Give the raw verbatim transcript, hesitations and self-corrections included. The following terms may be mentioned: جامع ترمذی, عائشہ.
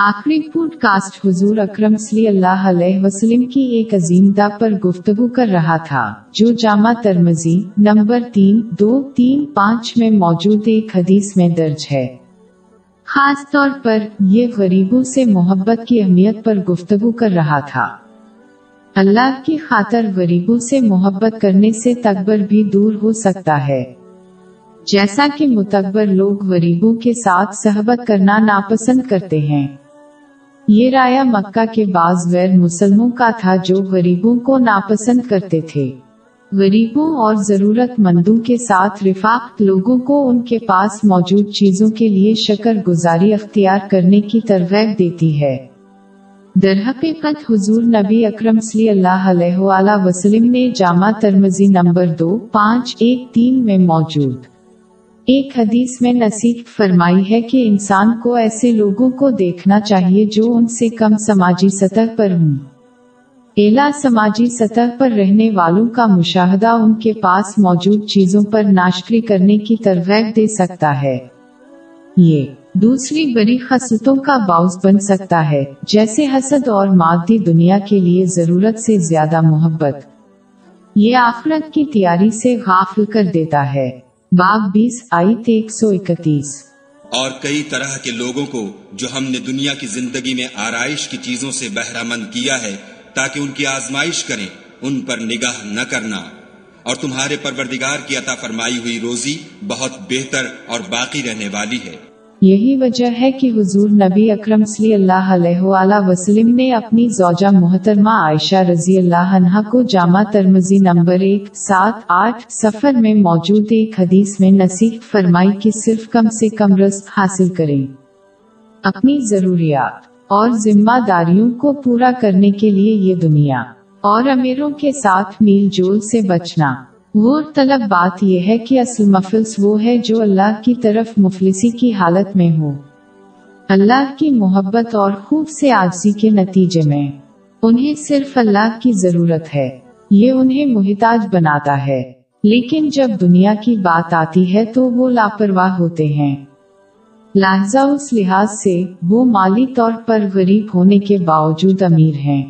آخری pod cost حضور اکرم صلی اللہ علیہ وسلم کی ایک عظیم دا پر گفتگو کر رہا تھا جو جامع ترمذی نمبر تین دو تین پانچ میں موجود ایک حدیث میں درج ہے۔ خاص طور پر یہ غریبوں سے محبت کی اہمیت پر گفتگو کر رہا تھا۔ اللہ کی خاطر غریبوں سے محبت کرنے سے تکبر بھی دور ہو سکتا ہے، جیسا کہ متکبر لوگ غریبوں کے ساتھ صحبت کرنا ناپسند کرتے ہیں۔ یہ رایا مکہ کے بعض غیر مسلموں کا تھا جو غریبوں کو ناپسند کرتے تھے۔ غریبوں اور ضرورت مندوں کے ساتھ رفاقت لوگوں کو ان کے پاس موجود چیزوں کے لیے شکر گزاری اختیار کرنے کی ترغیب دیتی ہے۔ درحقیقت حضور نبی اکرم صلی اللہ علیہ وآلہ وسلم نے جامع ترمذی نمبر دو پانچ ایک تین میں موجود ایک حدیث میں نصیحت فرمائی ہے کہ انسان کو ایسے لوگوں کو دیکھنا چاہیے جو ان سے کم سماجی سطح پر ہوں۔ اعلیٰ سماجی سطح پر رہنے والوں کا مشاہدہ ان کے پاس موجود چیزوں پر ناشکری کرنے کی ترغیب دے سکتا ہے۔ یہ دوسری بڑی خصلتوں کا باعث بن سکتا ہے، جیسے حسد اور مادی دنیا کے لیے ضرورت سے زیادہ محبت۔ یہ آخرت کی تیاری سے غافل کر دیتا ہے۔ باب بیس آیت ایک سو اکتیس۔ اور کئی طرح کے لوگوں کو جو ہم نے دنیا کی زندگی میں آرائش کی چیزوں سے بہرہ مند کیا ہے تاکہ ان کی آزمائش کریں، ان پر نگاہ نہ کرنا، اور تمہارے پروردگار کی عطا فرمائی ہوئی روزی بہت بہتر اور باقی رہنے والی ہے۔ یہی وجہ ہے کہ حضور نبی اکرم صلی اللہ علیہ وآلہ وسلم نے اپنی زوجہ محترمہ عائشہ رضی اللہ عنہا کو جامع ترمذی نمبر ایک سات آٹھ سفر میں موجود ایک حدیث میں نصیحت فرمائی کہ صرف کم سے کم رزق حاصل کریں، اپنی ضروریات اور ذمہ داریوں کو پورا کرنے کے لیے یہ دنیا اور امیروں کے ساتھ میل جول سے بچنا۔ غور طلب بات یہ ہے کہ اصل مفلس وہ ہے جو اللہ کی طرف مفلسی کی حالت میں ہو، اللہ کی محبت اور خوف سے عاجزی کے نتیجے میں۔ انہیں صرف اللہ کی ضرورت ہے، یہ انہیں محتاج بناتا ہے، لیکن جب دنیا کی بات آتی ہے تو وہ لاپرواہ ہوتے ہیں۔ لہذا اس لحاظ سے وہ مالی طور پر غریب ہونے کے باوجود امیر ہیں۔